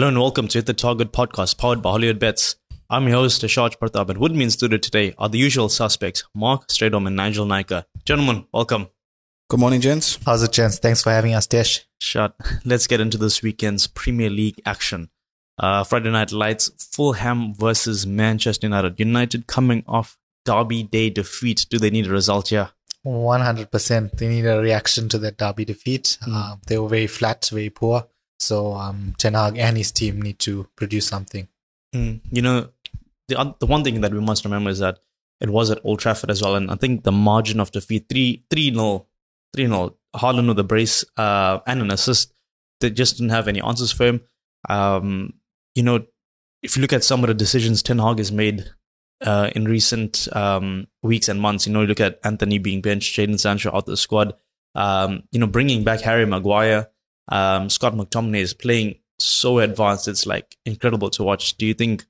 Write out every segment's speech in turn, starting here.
Hello and welcome to Hit the Target podcast powered by Hollywood Bets. I'm your host, Ashaj Pratap, and with me in studio today are the usual suspects, Mark Stradom and Nigel Naika. Gentlemen, welcome. Good morning, gents. How's it, gents? Thanks for having us, Dash. Let's get into this weekend's Premier League action. Friday Night Lights, Fulham versus Manchester United. United coming off Derby Day defeat. Do they need a result here? 100%. They need a reaction to that Derby defeat. They were very flat, very poor. So Ten Hag and his team need to produce something. You know, the one thing that we must remember is that it was at Old Trafford as well, and I think the margin of defeat 3-0. Haaland with a brace and an assist. They just didn't have any answers for him. You know, if you look at some of the decisions Ten Hag has made in recent weeks and months, you know, you look at Anthony being benched, Jaden Sancho out of the squad. You know, bringing back Harry Maguire. Scott McTominay is playing so advanced, it's like incredible to watch. Do you think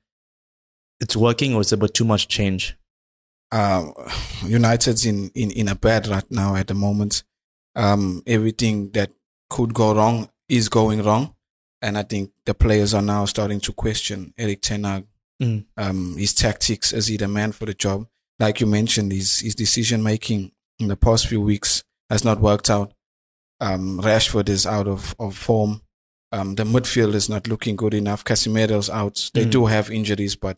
it's working or is there but too much change? United's in a bad right now at the moment. Everything that could go wrong is going wrong, and I think the players are now starting to question Erik ten Hag, his tactics. Is he the man for the job? Like you mentioned, his decision making in the past few weeks has not worked out. Rashford is out of form. The midfield is not looking good enough. Casemiro's out. They do have injuries, but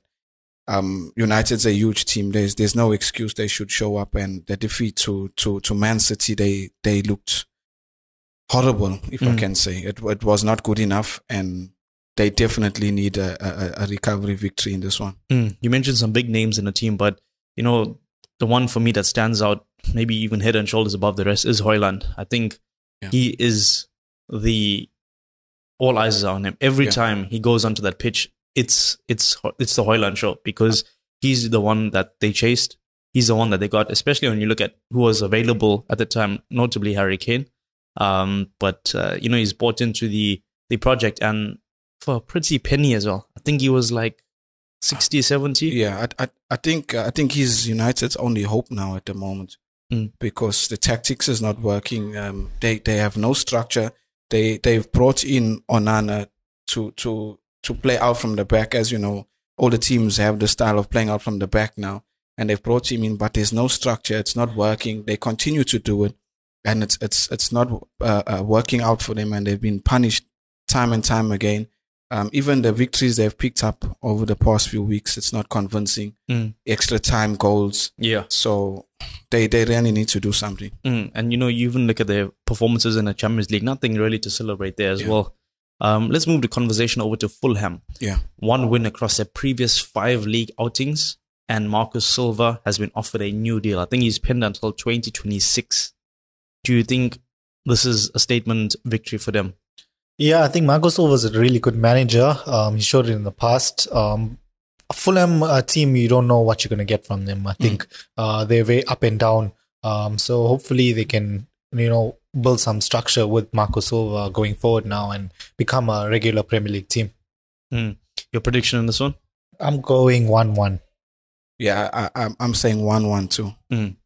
United's a huge team. There's no excuse. They should show up. And the defeat to Man City, they looked horrible, if I can say. It was not good enough, and they definitely need a recovery victory in this one. You mentioned some big names in the team, but you know the one for me that stands out, maybe even head and shoulders above the rest, is Højlund. I think. Yeah. He is all eyes are on him. Every time he goes onto that pitch, it's the Højlund show, because he's the one that they chased. He's the one that they got, especially when you look at who was available at the time, notably Harry Kane. But you know, he's bought into the project, and for a pretty penny as well. I think he was like 60, 70. Yeah, I think he's United's only hope now at the moment. Because the tactics is not working. They have no structure. They've brought in Onana to play out from the back. As you know, all the teams have the style of playing out from the back now, and they've brought him in, but there's no structure. It's not working. They continue to do it, and it's not working out for them, and they've been punished time and time again. Even the victories they've picked up over the past few weeks, it's not convincing. Extra time goals. Yeah. So they really need to do something. And, you know, you even look at their performances in the Champions League, nothing really to celebrate there as well. Let's move the conversation over to Fulham. Yeah. One win across their previous 5 league outings, and Marco Silva has been offered a new deal. I think he's pinned until 2026. Do you think this is a statement victory for them? Yeah, I think Marco Silva was a really good manager. He showed it in the past. Fulham team, you don't know what you're going to get from them. I think they're very up and down. So hopefully they can, you know, build some structure with Marco Silva going forward now and become a regular Premier League team. Your prediction on this one? I'm going 1-1. Yeah, I'm saying 1-1 too.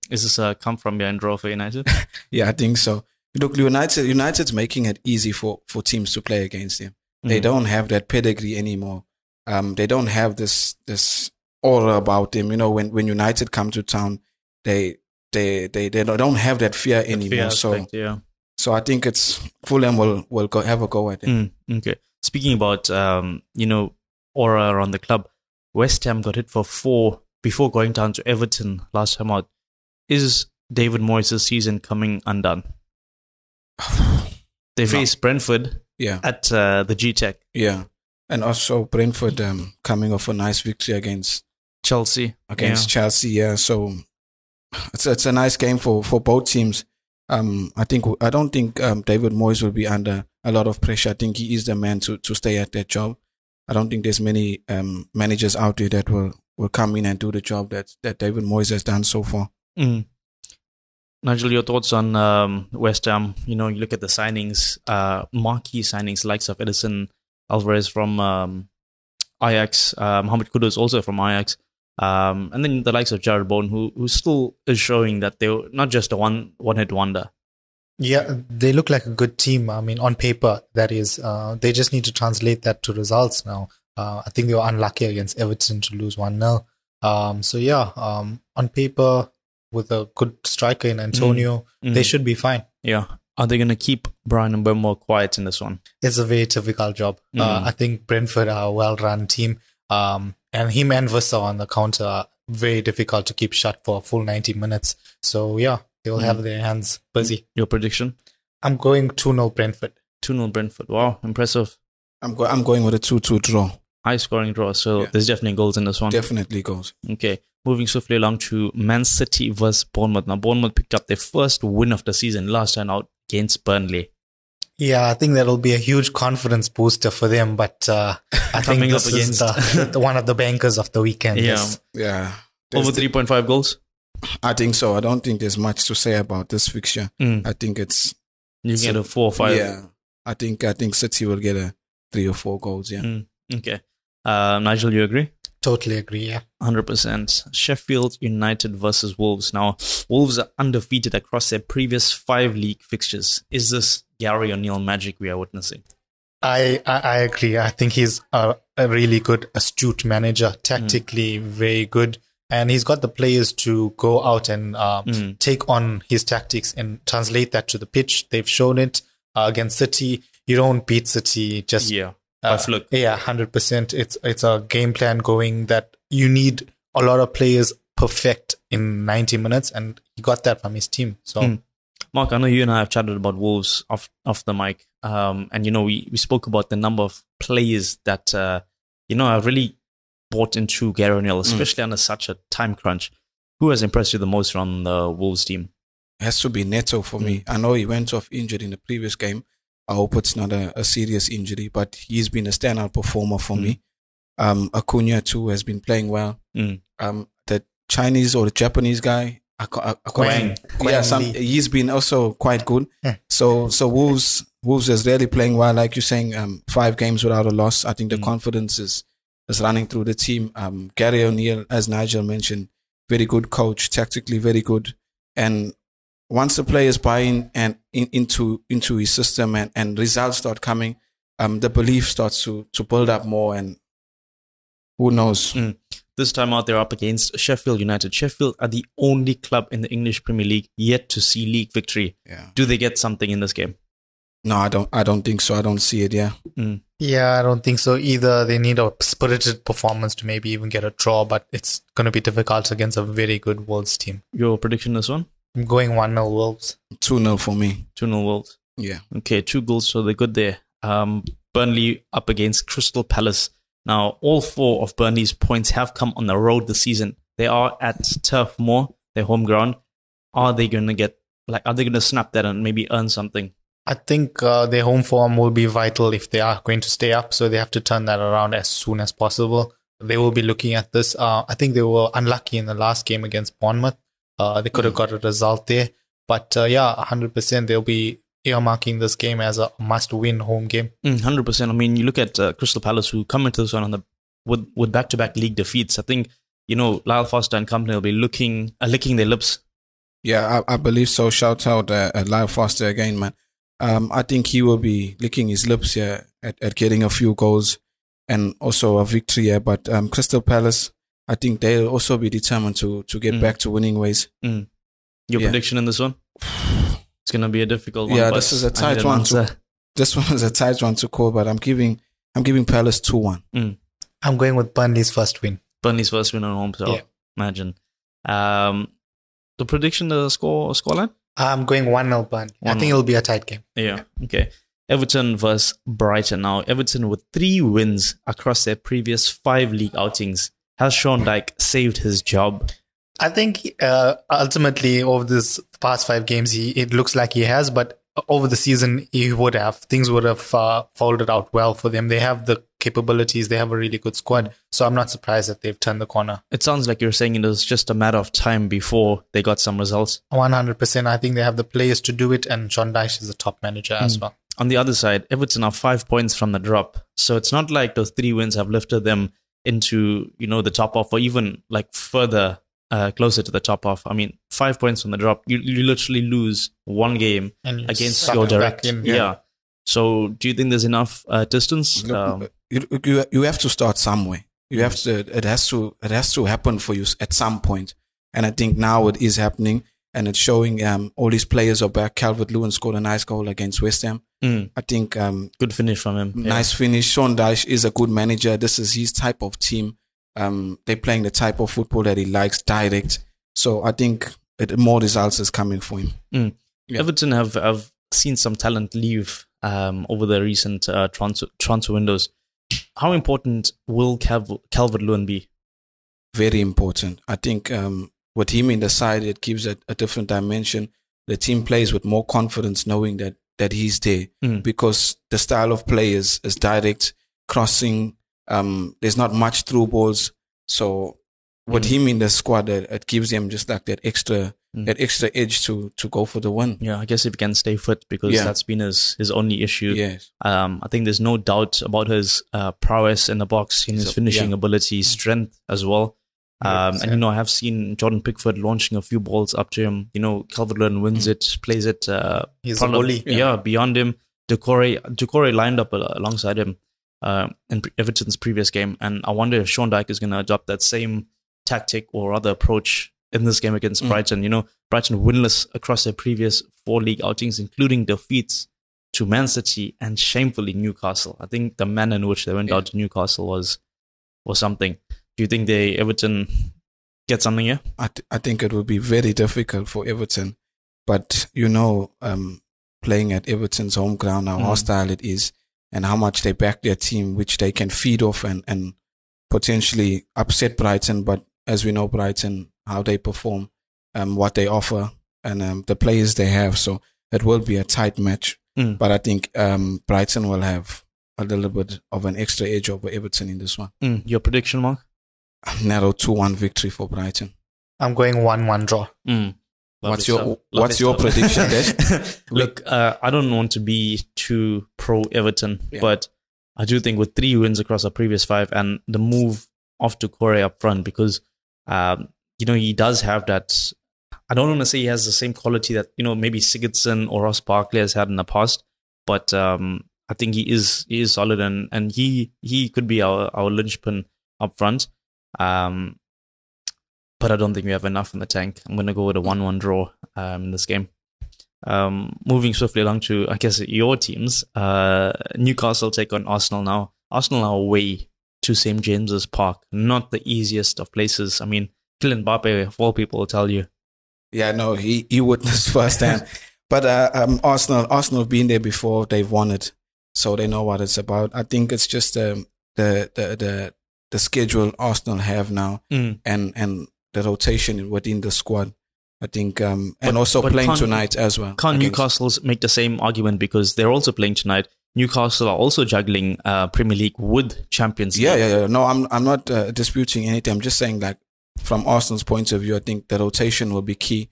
Is this a come from behind draw for United? Yeah, I think so. Look, United's making it easy for teams to play against them. They don't have that pedigree anymore. They don't have this aura about them. You know, when United come to town, they don't have that fear anymore. Fear aspect, so I think it's Fulham will have a go at it. Okay. Speaking about you know, aura around the club, West Ham got hit for 4 before going down to Everton last time out. Is David Moyes' season coming undone? They faced Brentford at the G-Tech. Yeah. And also Brentford coming off a nice victory against Chelsea. So it's a nice game for both teams. I don't think David Moyes will be under a lot of pressure. I think he is the man to stay at that job. I don't think there's many managers out there that will come in and do the job that David Moyes has done so far. Nigel, your thoughts on West Ham? You know, you look at the signings, marquee signings, likes of Edison Alvarez from Ajax, Mohamed Kudus also from Ajax, and then the likes of Jarrod Bowen, who still is showing that they're not just a one-hit wonder. Yeah, they look like a good team. I mean, on paper, that is. They just need to translate that to results now. I think they were unlucky against Everton to lose 1-0. On paper, with a good striker in Antonio, they should be fine. Yeah. Are they going to keep Brian and Bemo quiet in this one? It's a very difficult job. I think Brentford are a well-run team. And him and Vissa on the counter are very difficult to keep shut for a full 90 minutes. So, yeah, they'll have their hands busy. Your prediction? I'm going 2-0 Brentford. 2-0 Brentford. Wow, impressive. I'm going with a 2-2 draw. High-scoring draw. So, there's definitely goals in this one. Definitely goals. Okay. Moving swiftly along to Man City versus Bournemouth. Now, Bournemouth picked up their first win of the season last time out against Burnley. Yeah, I think that'll be a huge confidence booster for them. But I think this is the one of the bankers of the weekend. Yeah. Over 3.5 goals? I think so. I don't think there's much to say about this fixture. I think it's... You get a 4 or 5. Yeah. I think City will get a 3 or 4 goals, yeah. Okay. Nigel, you agree? Totally agree, yeah. 100%. Sheffield United versus Wolves. Now, Wolves are undefeated across their previous 5 league fixtures. Is this Gary O'Neill magic we are witnessing? I agree. I think he's a really good, astute manager. Tactically, very good. And he's got the players to go out and take on his tactics and translate that to the pitch. They've shown it against City. You don't beat City just... Yeah. Yeah, 100%. It's a game plan going that you need a lot of players perfect in 90 minutes, and he got that from his team. So, Mark, I know you and I have chatted about Wolves off the mic, and we spoke about the number of players that have really bought into Gary O'Neill, especially under such a time crunch. Who has impressed you the most from the Wolves team? It has to be Neto for me. I know he went off injured in the previous game. I hope it's not a serious injury, but he's been a standout performer for me. Acuna, too, has been playing well. The Chinese or the Japanese guy, Wang. Yeah, he's been also quite good. So Wolves is really playing well. Like you're saying, 5 games without a loss. I think the confidence is running through the team. Gary O'Neill, as Nigel mentioned, very good coach, tactically very good. And once the players buy in and into his system and results start coming, the belief starts to build up more, and who knows. This time out, they're up against Sheffield United. Sheffield are the only club in the English Premier League yet to see league victory. Yeah. Do they get something in this game? No, I don't think so. I don't see it, yeah. Yeah, I don't think so either. They need a spirited performance to maybe even get a draw, but it's going to be difficult against a very good Wolves team. Your prediction this one? I'm going 1-0 Wolves. 2-0 for me. 2-0 Wolves. Yeah. Okay, 2 goals, so they're good there. Burnley up against Crystal Palace. Now, all 4 of Burnley's points have come on the road this season. They are at Turf Moor, their home ground. Are they going to snap that and maybe earn something? I think their home form will be vital if they are going to stay up, so they have to turn that around as soon as possible. They will be looking at this. I think they were unlucky in the last game against Bournemouth. They could have got a result there. But 100% they'll be earmarking this game as a must-win home game. 100%. I mean, you look at Crystal Palace, who come into this one with back-to-back league defeats. I think, Lyle Foster and company will be licking their lips. Yeah, I believe so. Shout out Lyle Foster again, man. I think he will be licking his lips here at getting a few goals and also a victory here. But Crystal Palace... I think they'll also be determined to get back to winning ways. Your prediction in this one? It's going to be a difficult one. Yeah, this is a tight one. This one is a tight one to call, but I'm giving Palace 2-1. I'm going with Burnley's first win. Burnley's first win on home, so yeah. Imagine. The prediction, the scoreline? I'm going 1-0 Burnley. I think it'll be a tight game. Yeah. Okay. Everton versus Brighton. Now, Everton with 3 wins across their previous 5 league outings. Has Sean Dyche saved his job? I think ultimately over this past 5 games, it looks like he has, but over the season, he would have. Things would have folded out well for them. They have the capabilities. They have a really good squad. So I'm not surprised that they've turned the corner. It sounds like you're saying it was just a matter of time before they got some results. 100%. I think they have the players to do it, and Sean Dyche is the top manager as well. On the other side, Everton are 5 points from the drop. So it's not like those 3 wins have lifted them into the top half, or even closer to the top half. I mean, 5 points on the drop. You literally lose one game against your direct team. Yeah. So do you think there's enough distance? Look, you have to start somewhere. You have to. It has to happen for you at some point. And I think now it is happening, and it's showing. All these players are back. Calvert-Lewin scored a nice goal against West Ham. I think good finish from him. Nice finish. Sean Dyche is a good manager. This is his type of team. They're playing the type of football that he likes, direct. So I think more results is coming for him. Everton have seen some talent leave over the recent transfer windows. How important will Calvert-Lewin be? Very important. I think with him in the side, it gives a different dimension. The team plays with more confidence knowing that he's there, because the style of play is direct, crossing. There's not much through balls. So with him in the squad, it gives him just like that extra edge to go for the win. Yeah, I guess if he can stay fit, because that's been his only issue. Yes. I think there's no doubt about his prowess in the box, his finishing ability, strength as well. And I have seen Jordan Pickford launching a few balls up to him. Calvert-Lewin wins it, plays it. He's a goalie. Yeah, beyond him. Doucouré lined up alongside him in Everton's previous game. And I wonder if Sean Dyche is going to adopt that same tactic or other approach in this game against Brighton. Brighton winless across their previous 4 league outings, including defeats to Man City and shamefully Newcastle. I think the manner in which they went out to Newcastle was something. Do you think Everton get something here? I think it would be very difficult for Everton. But, playing at Everton's home ground, how hostile it is and how much they back their team, which they can feed off and potentially upset Brighton. But as we know, Brighton, how they perform, what they offer, and the players they have. So it will be a tight match. But I think Brighton will have a little bit of an extra edge over Everton in this one. Your prediction, Mark? Narrow 2-1 victory for Brighton. I'm going 1-1 draw. What's your prediction, Desh? Look, I don't want to be too pro Everton, but I do think with 3 wins across our previous 5 and the move off to Doucouré up front, because he does have that. I don't want to say he has the same quality that maybe Sigurdsson or Ross Barkley has had in the past, but I think he is solid and he could be our linchpin up front. But I don't think we have enough in the tank. I'm going to go with a 1-1 draw in this game. Moving swiftly along to, I guess, your teams. Newcastle take on Arsenal now. Arsenal are away to St. James's Park. Not the easiest of places. I mean, Kylian Mbappe, of all people, will tell you. Yeah, no, he witnessed firsthand. But Arsenal have been there before. They've won it. So they know what it's about. I think it's just the schedule Arsenal have now and the rotation within the squad, I think, but playing tonight as well. Can't Newcastle make the same argument, because they're also playing tonight? Newcastle are also juggling Premier League with Champions League. Yeah. No, I'm not disputing anything. I'm just saying, like, from Arsenal's point of view, I think the rotation will be key,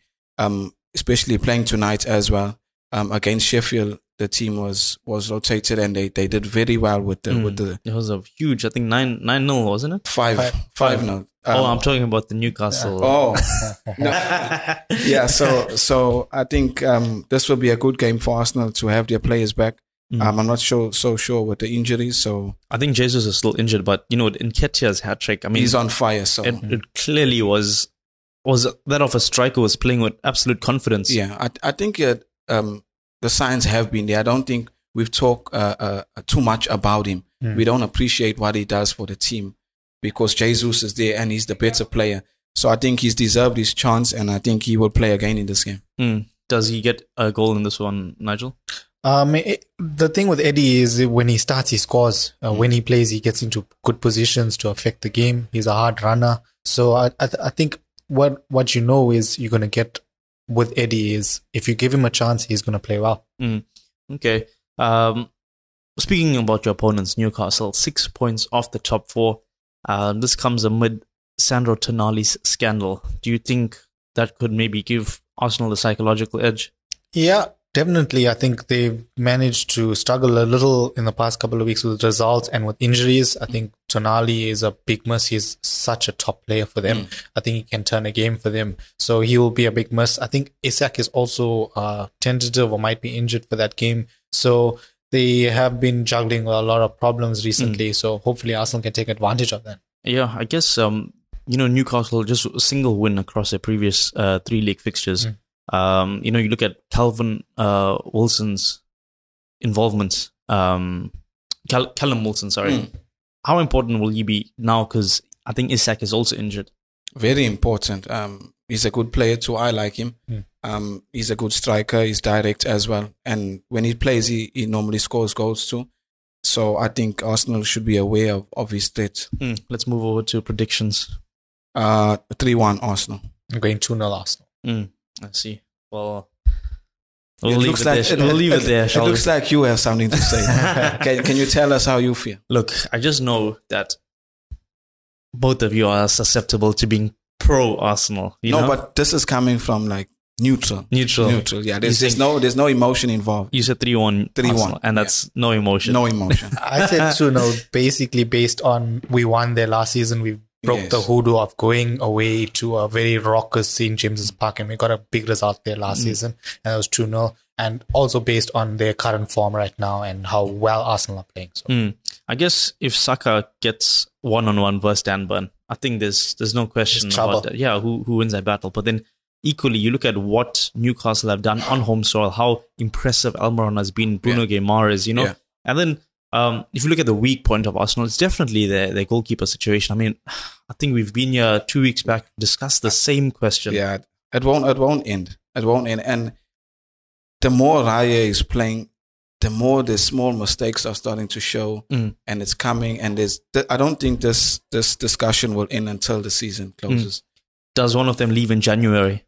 especially playing tonight as well. Against Sheffield, the team was rotated and they did very well with the. It was a huge, I think 9-0, wasn't it? 5-0. I'm talking about the Newcastle. So I think this will be a good game for Arsenal to have their players back. I'm not so sure with the injuries. So I think Jesus is still injured, but Nketiah's hat trick. I mean, he's on fire. So it clearly was that of a striker was playing with absolute confidence. Yeah, I think it. The signs have been there. I don't think we've talked too much about him. We don't appreciate what he does for the team, because Jesus is there and he's the better player. So I think he's deserved his chance, and I think he will play again in this game. Does he get a goal in this one, Nigel? The thing with Eddie is when he starts, he scores. When he plays, he gets into good positions to affect the game. He's a hard runner. So I think what is you're going to get with Eddie is if you give him a chance, he's going to play well. Okay. Speaking about your opponents, Newcastle, 6 points off the top 4. This comes amid Sandro Tonali's scandal. Do you think that could maybe give Arsenal the psychological edge? Yeah, Definitely, I think they've managed to struggle a little in the past couple of weeks with results and with injuries. I think Tonali is a big miss. He's such a top player for them. I think he can turn a game for them. So he will be a big miss. I think Isak is also tentative or might be injured for that game. So they have been juggling a lot of problems recently. So hopefully Arsenal can take advantage of that. Yeah, I guess, Newcastle, just a single win across their previous three league fixtures. You look at Calvin Wilson's involvement, Callum Wilson, sorry. How important will he be now? Because I think Isak is also injured. Very important. He's a good player too. I like him. He's a good striker. He's direct as well. And when he plays, he normally scores goals too. So I think Arsenal should be aware of his threat. Let's move over to predictions. 3-1 Arsenal. I'm going 2-0 Arsenal. I see. Well, we'll leave it there. It looks like you have something to say. Can you tell us how you feel? Look, I just know that both of you are susceptible to being pro-Arsenal. No, but this is coming from like neutral. Yeah, there's no emotion involved. You said 3-1 and that's no emotion. No emotion. I said 2-0 basically based on we won there last season. We've broke the hoodoo of going away to a very raucous St. James's Park, and we got a big result there last season, and it was 2-0, and also based on their current form right now and how well Arsenal are playing. So. I guess if Saka gets one-on-one versus Dan Burn, I think there's no question about that. Yeah, who wins that battle? But then equally, you look at what Newcastle have done on home soil, how impressive Almiron has been, Bruno Guimaraes, and then if you look at the weak point of Arsenal, it's definitely their goalkeeper situation. I mean, I think we've been here 2 weeks back, discussed the same question. Yeah, it won't end. And the more Raya is playing, the more the small mistakes are starting to show, and it's coming. And I don't think this discussion will end until the season closes. Does one of them leave in January?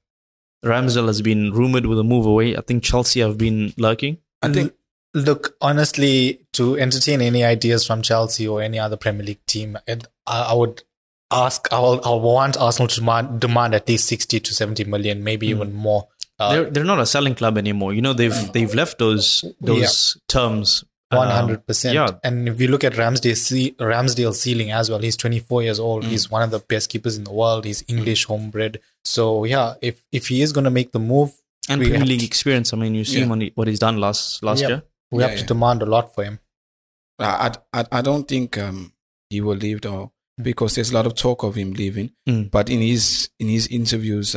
Ramsdale has been rumoured with a move away. I think Chelsea have been lurking. I think. Look, honestly, to entertain any ideas from Chelsea or any other Premier League team, I want Arsenal to demand at least 60 to 70 million, maybe even more. They're not a selling club anymore. They've left those terms. 100%. And if you look at Ramsdale's ceiling as well, he's 24 years old. He's one of the best keepers in the world. He's English homebred. So yeah, if he is going to make the move and Premier League experience, I mean, you see what he's done last year. We have to demand a lot for him. I don't think he will leave though, because there's a lot of talk of him leaving. But in his interviews,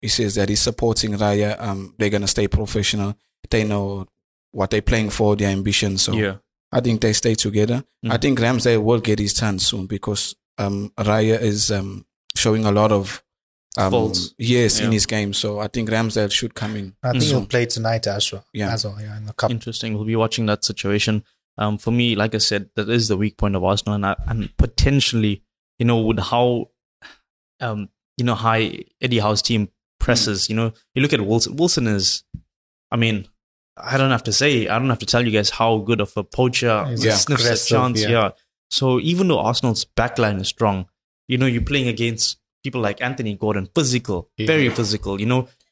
he says that he's supporting Raya. They're gonna stay professional. They know what they're playing for, their ambition. So I think they stay together. I think Ramsdale will get his turn soon because Raya is showing a lot of faults. In his game. So I think Ramsdale should come in. I think he'll play tonight as well, in the cup. Interesting. We'll be watching that situation. For me, like I said, that is the weak point of Arsenal, and potentially, with how, high Eddie Howe's team presses. You look at Wilson. Wilson is, I don't have to tell you guys how good of a poacher. He sniffs a chance. Yeah. So even though Arsenal's backline is strong, you're playing against people like Anthony Gordon, physical, very physical.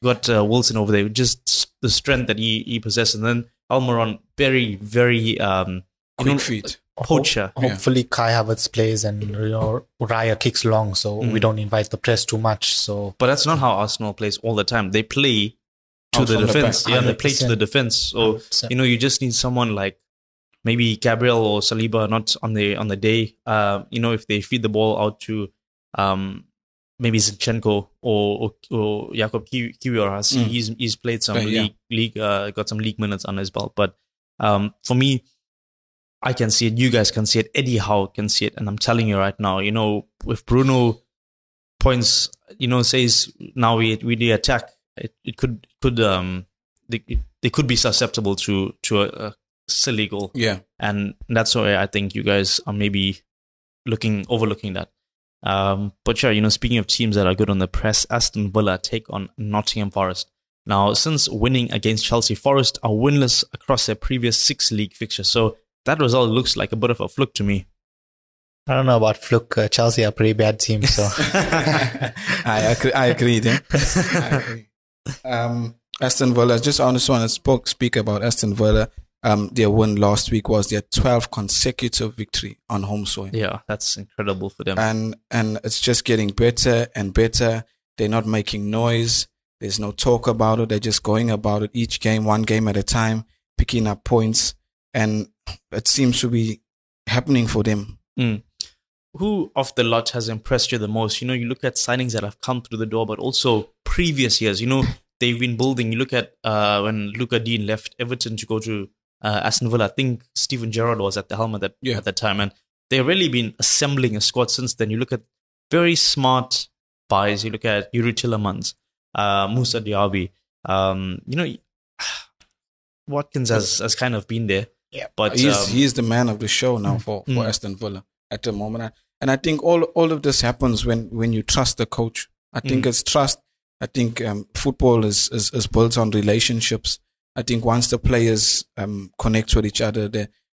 Got Wilson over there, just the strength that he possesses. And then Almiron, very, very quick feet. Poacher. Hopefully Kai Havertz plays and Raya kicks long, so we don't invite the press too much. So, but that's not how Arsenal plays all the time. They play to the defense. They play to the defense. So 100%. You just need someone like maybe Gabriel or Saliba, not on the day. If they feed the ball out to. Maybe Zinchenko or Jakob Kiwiorhas. He's played some got some league minutes on his belt. But for me, I can see it. You guys can see it. Eddie Howe can see it. And I'm telling you right now, if Bruno points, says now we attack, they could be susceptible to a silly goal. Yeah, and that's why I think you guys are maybe overlooking that. But sure, speaking of teams that are good on the press, Aston Villa take on Nottingham Forest. Now, since winning against Chelsea, Forest are winless across their previous 6 league fixtures. So that result looks like a bit of a fluke to me. I don't know about fluke. Chelsea are a pretty bad team, so I agree. Aston Villa, just on this one, I speak about Aston Villa. Their win last week was their 12th consecutive victory on home soil. Yeah, that's incredible for them. And it's just getting better and better. They're not making noise. There's no talk about it. They're just going about it each game, one game at a time, picking up points. And it seems to be happening for them. Mm. Who of the lot has impressed you the most? You know, you look at signings that have come through the door, but also previous years, you know, they've been building. You look at when Luca Dean left Everton to go to Aston Villa, I think Steven Gerrard was at the helm at that time. And they've really been assembling a squad since then. You look at very smart buys. You look at Yuri Tillemans, Moussa Diaby. You know, Watkins has kind of been there. Yeah, but he's the man of the show now for Aston Villa at the moment. And I think all of this happens when you trust the coach. I think it's trust. I think football is built on relationships. I think once the players connect with each other,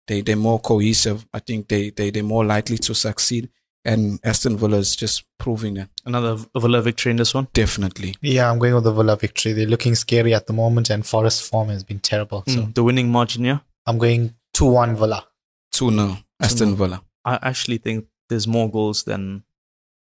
they're more cohesive. I think they're more likely to succeed. And Aston Villa is just proving that. Another Villa victory in this one? Definitely. Yeah, I'm going with the Villa victory. They're looking scary at the moment, and Forest form has been terrible. So the winning margin, yeah? I'm going 2-1 Villa. 2-0 Aston Villa. I actually think there's more goals than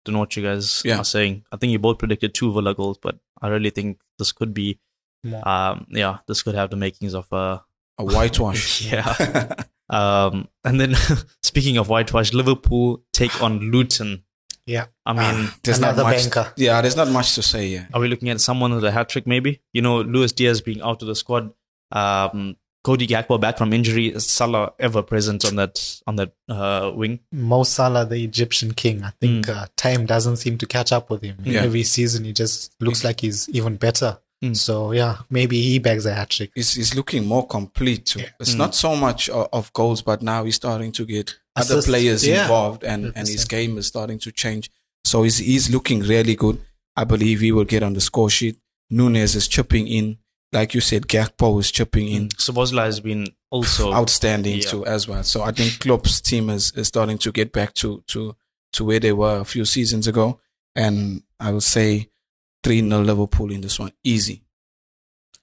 what you guys are saying. I think you both predicted 2 Villa goals, but I really think this could be, this could have the makings of a whitewash. Yeah. And then, speaking of whitewash, Liverpool take on Luton. Yeah. I mean, there's another banker. Yeah, there's not much to say. Yeah. Are we looking at someone with a hat-trick maybe? You know, Luis Diaz being out of the squad. Cody Gakpo back from injury, Salah ever present on that wing. Mo Salah, the Egyptian king, I think time doesn't seem to catch up with him. Yeah. Every season, he just looks like he's even better. Mm. So yeah, maybe he bags a hat trick. He's looking more complete too. Yeah. It's not so much of goals, but now he's starting to get other players involved, and his game is starting to change. So he's looking really good. I believe he will get on the score sheet. Nunez is chipping in. Like you said, Gakpo is chipping in. Szoboszlai has been also outstanding too as well. So I think Klopp's team is starting to get back to where they were a few seasons ago. And I would say 3-0 Liverpool in this one. Easy.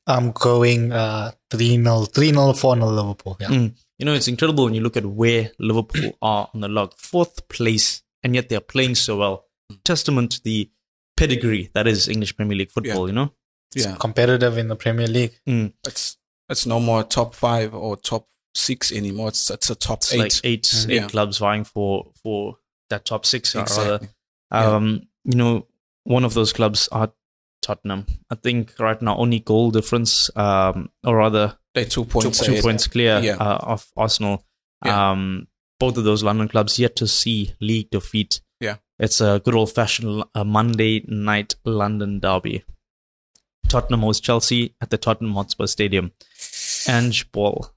I'm going 3-0, 4-0 Liverpool. Yeah. Mm. You know, it's incredible when you look at where Liverpool are on the log. 4th place, and yet they're playing so well. Testament to the pedigree that is English Premier League football, you know? It's competitive in the Premier League. Mm. It's no more top 5 or top 6 anymore. It's a top 8. Like eight clubs vying for that top 6. Exactly. Rather. You know, one of those clubs are Tottenham. I think right now only goal difference, or rather, they're 2 points clear of Arsenal. Yeah. Both of those London clubs yet to see league defeat. Yeah, it's a good old fashioned Monday night London derby. Tottenham hosts Chelsea at the Tottenham Hotspur Stadium. Ange Ball.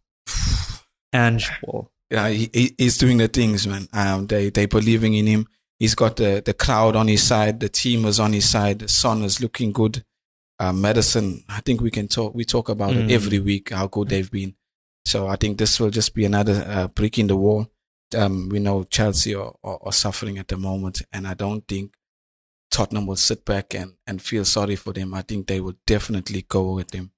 Yeah, he's doing the things, man. They're believing in him. He's got the crowd on his side. The team is on his side. Son is looking good. Madison, I think we talk about it every week, how good they've been. So I think this will just be another brick in the wall. We know Chelsea are suffering at the moment, and I don't think Tottenham will sit back and feel sorry for them. I think they will definitely go with them.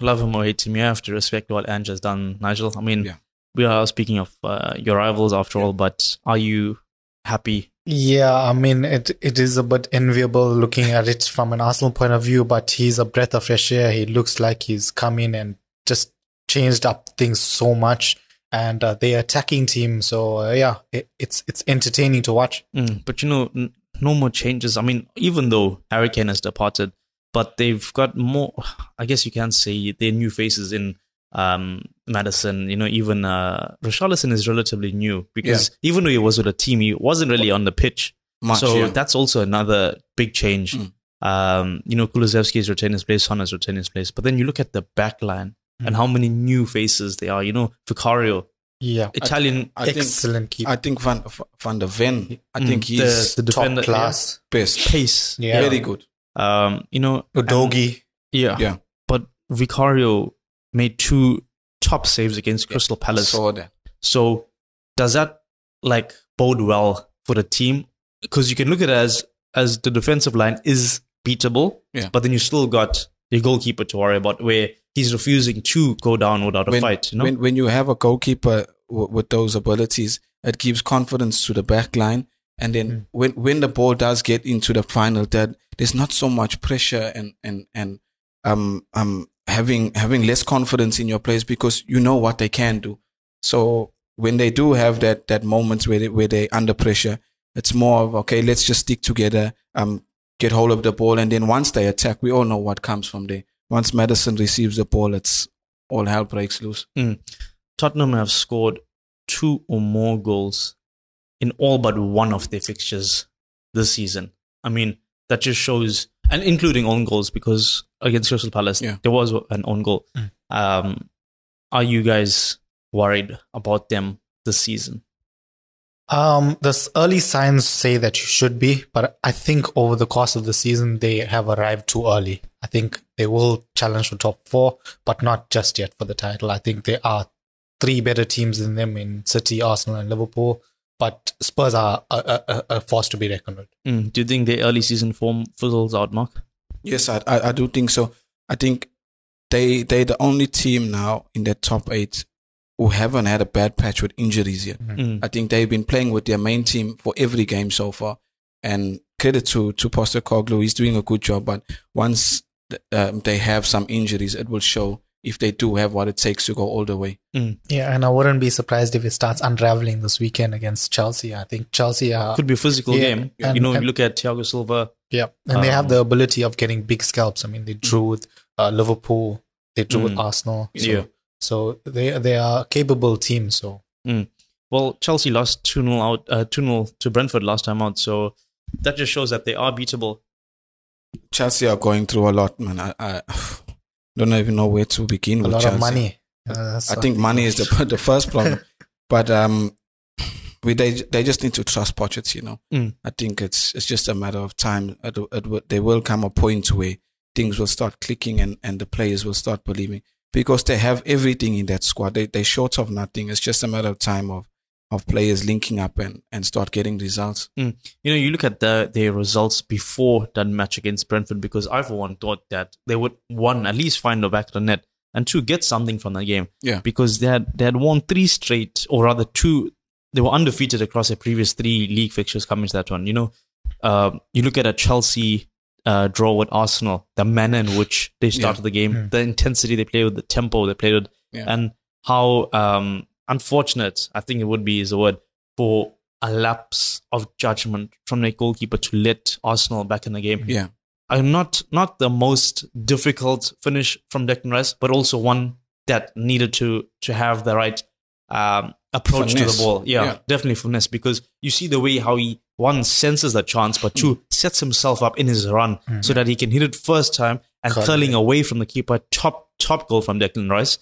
Love him or hate him, you have to respect what Ange has done, Nigel. I mean, we are speaking of your rivals after all, but are you happy? Yeah, I mean, it is a bit enviable looking at it from an Arsenal point of view, but he's a breath of fresh air. He looks like he's come in and just changed up things so much. And they're attacking team, so it's entertaining to watch. But you know, no more changes. I mean, even though Harry Kane has departed, but they've got more, I guess you can say, their new faces in Madison. You know, even Richarlison is relatively new because even though he was with a team, he wasn't really on the pitch much, so that's also another big change. You know, Kulusevski has retained his place, Son has retained his place, but then you look at the back line and how many new faces they are. You know, Vicario, Italian, excellent keeper. I think Van der Ven, I think he's the defender, top class, best pace, very good. You know, Udogie, but Vicario made 2 top saves against Crystal Palace. Saw that. So does that like bode well for the team? Because you can look at it as the defensive line is beatable, but then you still got the goalkeeper to worry about, where he's refusing to go down without a fight. You know? When you have a goalkeeper with those abilities, it gives confidence to the back line. And then when the ball does get into the final third, there's not so much pressure and having less confidence in your players because you know what they can do. So when they do have that moment where they're under pressure, it's more of, okay, let's just stick together, get hold of the ball. And then once they attack, we all know what comes from there. Once Maddison receives the ball, it's all hell breaks loose. Tottenham have scored 2 or more goals in all but one of their fixtures this season. I mean, that just shows, and including own goals, because against Crystal Palace, there was an own goal. Are you guys worried about them this season? The early signs say that you should be, but I think over the course of the season, they have arrived too early. I think they will challenge for top 4, but not just yet for the title. I think there are 3 better teams than them in City, Arsenal and Liverpool, but Spurs are a force to be reckoned with. Do you think their early season form fizzles out, Mark? Yes, I do think so. I think they're the only team now in the top 8 who haven't had a bad patch with injuries yet. I think they've been playing with their main team for every game so far. And credit to Postecoglou, he's doing a good job. But once they have some injuries, it will show if they do have what it takes to go all the way. Yeah, and I wouldn't be surprised if it starts unraveling this weekend against Chelsea. I think Chelsea could be a physical game. If you look at Thiago Silva. Yeah, and they have the ability of getting big scalps. I mean, they drew with Liverpool, they drew with Arsenal. So they are a capable team. Well, Chelsea lost 2-0 to Brentford last time out. So that just shows that they are beatable. Chelsea are going through a lot, man. I don't even know where to begin with Chelsea. A lot of money. I think money is the first problem. But they just need to trust Pochettino. I think it's just a matter of time. There will come a point where things will start clicking and the players will start believing. Because they have everything in that squad. They're short of nothing. It's just a matter of time of players linking up and start getting results. You know, you look at their results before that match against Brentford, because I, for one, thought that they would, one, at least find the back of the net, and two, get something from that game. Yeah. Because they had won 3 straight, or rather 2. They were undefeated across their previous 3 league fixtures coming to that one. You know, you look at a Chelsea draw with Arsenal, the manner in which they started the game, the intensity they played with, the tempo they played with, and how unfortunate, I think it would be is the word, for a lapse of judgment from their goalkeeper to let Arsenal back in the game. Yeah, not the most difficult finish from Declan Rice, but also one that needed to have the right approach finesse to the ball. Yeah, definitely finesse, because you see the way how he, one, senses that chance, but two, sets himself up in his run so that he can hit it first time and curling away from the keeper. Top goal from Declan Rice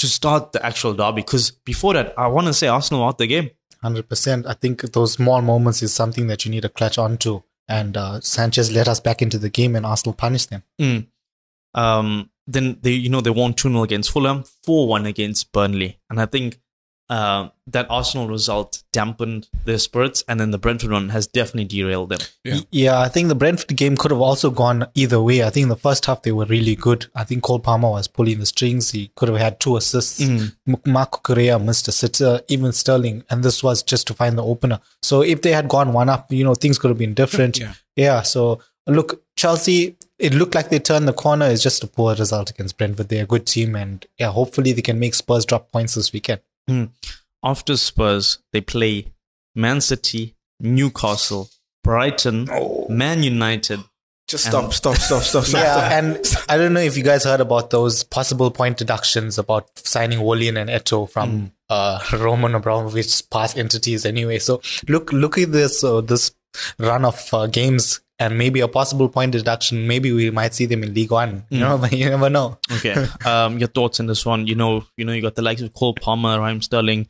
to start the actual derby. Because before that, I want to say Arsenal out the game. 100%. I think those small moments is something that you need to clutch onto. And Sanchez led us back into the game and Arsenal punished them. Then they won 2-0 against Fulham, 4-1 against Burnley. And I think that Arsenal result dampened their spirits, and then the Brentford one has definitely derailed them. Yeah, I think the Brentford game could have also gone either way. I think in the first half they were really good. I think Cole Palmer was pulling the strings. He could have had 2 assists. Marco Correa missed a sitter, even Sterling, and this was just to find the opener. So if they had gone 1 up, things could have been different. So look, Chelsea, it looked like they turned the corner. It's just a poor result against Brentford. They're a good team, and hopefully they can make Spurs drop points this weekend. After Spurs, they play Man City, Newcastle, Brighton, Man United. Just stop. And I don't know if you guys heard about those possible point deductions about signing Willian and Eto'o from Roman Abramovich's past entities anyway. So look at this run of games and maybe a possible point deduction. Maybe we might see them in League One. But you never know. Okay. Your thoughts on this one? You got the likes of Cole Palmer, Raheem Sterling,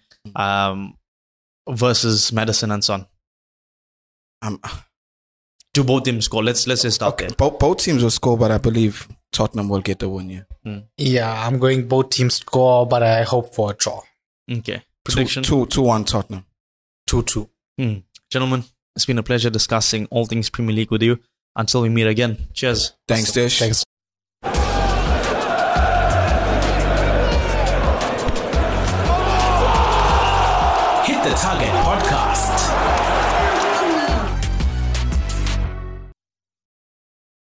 versus Maddison and Son. Do both teams score? Let's just start there. Both teams will score, but I believe Tottenham will get the win. Yeah, I'm going both teams score, but I hope for a draw. Okay. Prediction? 2-1 Tottenham. 2-2. Gentlemen, it's been a pleasure discussing all things Premier League with you. until we meet again. Cheers. Thanks, Dish. Thanks. Hit the Target Podcast.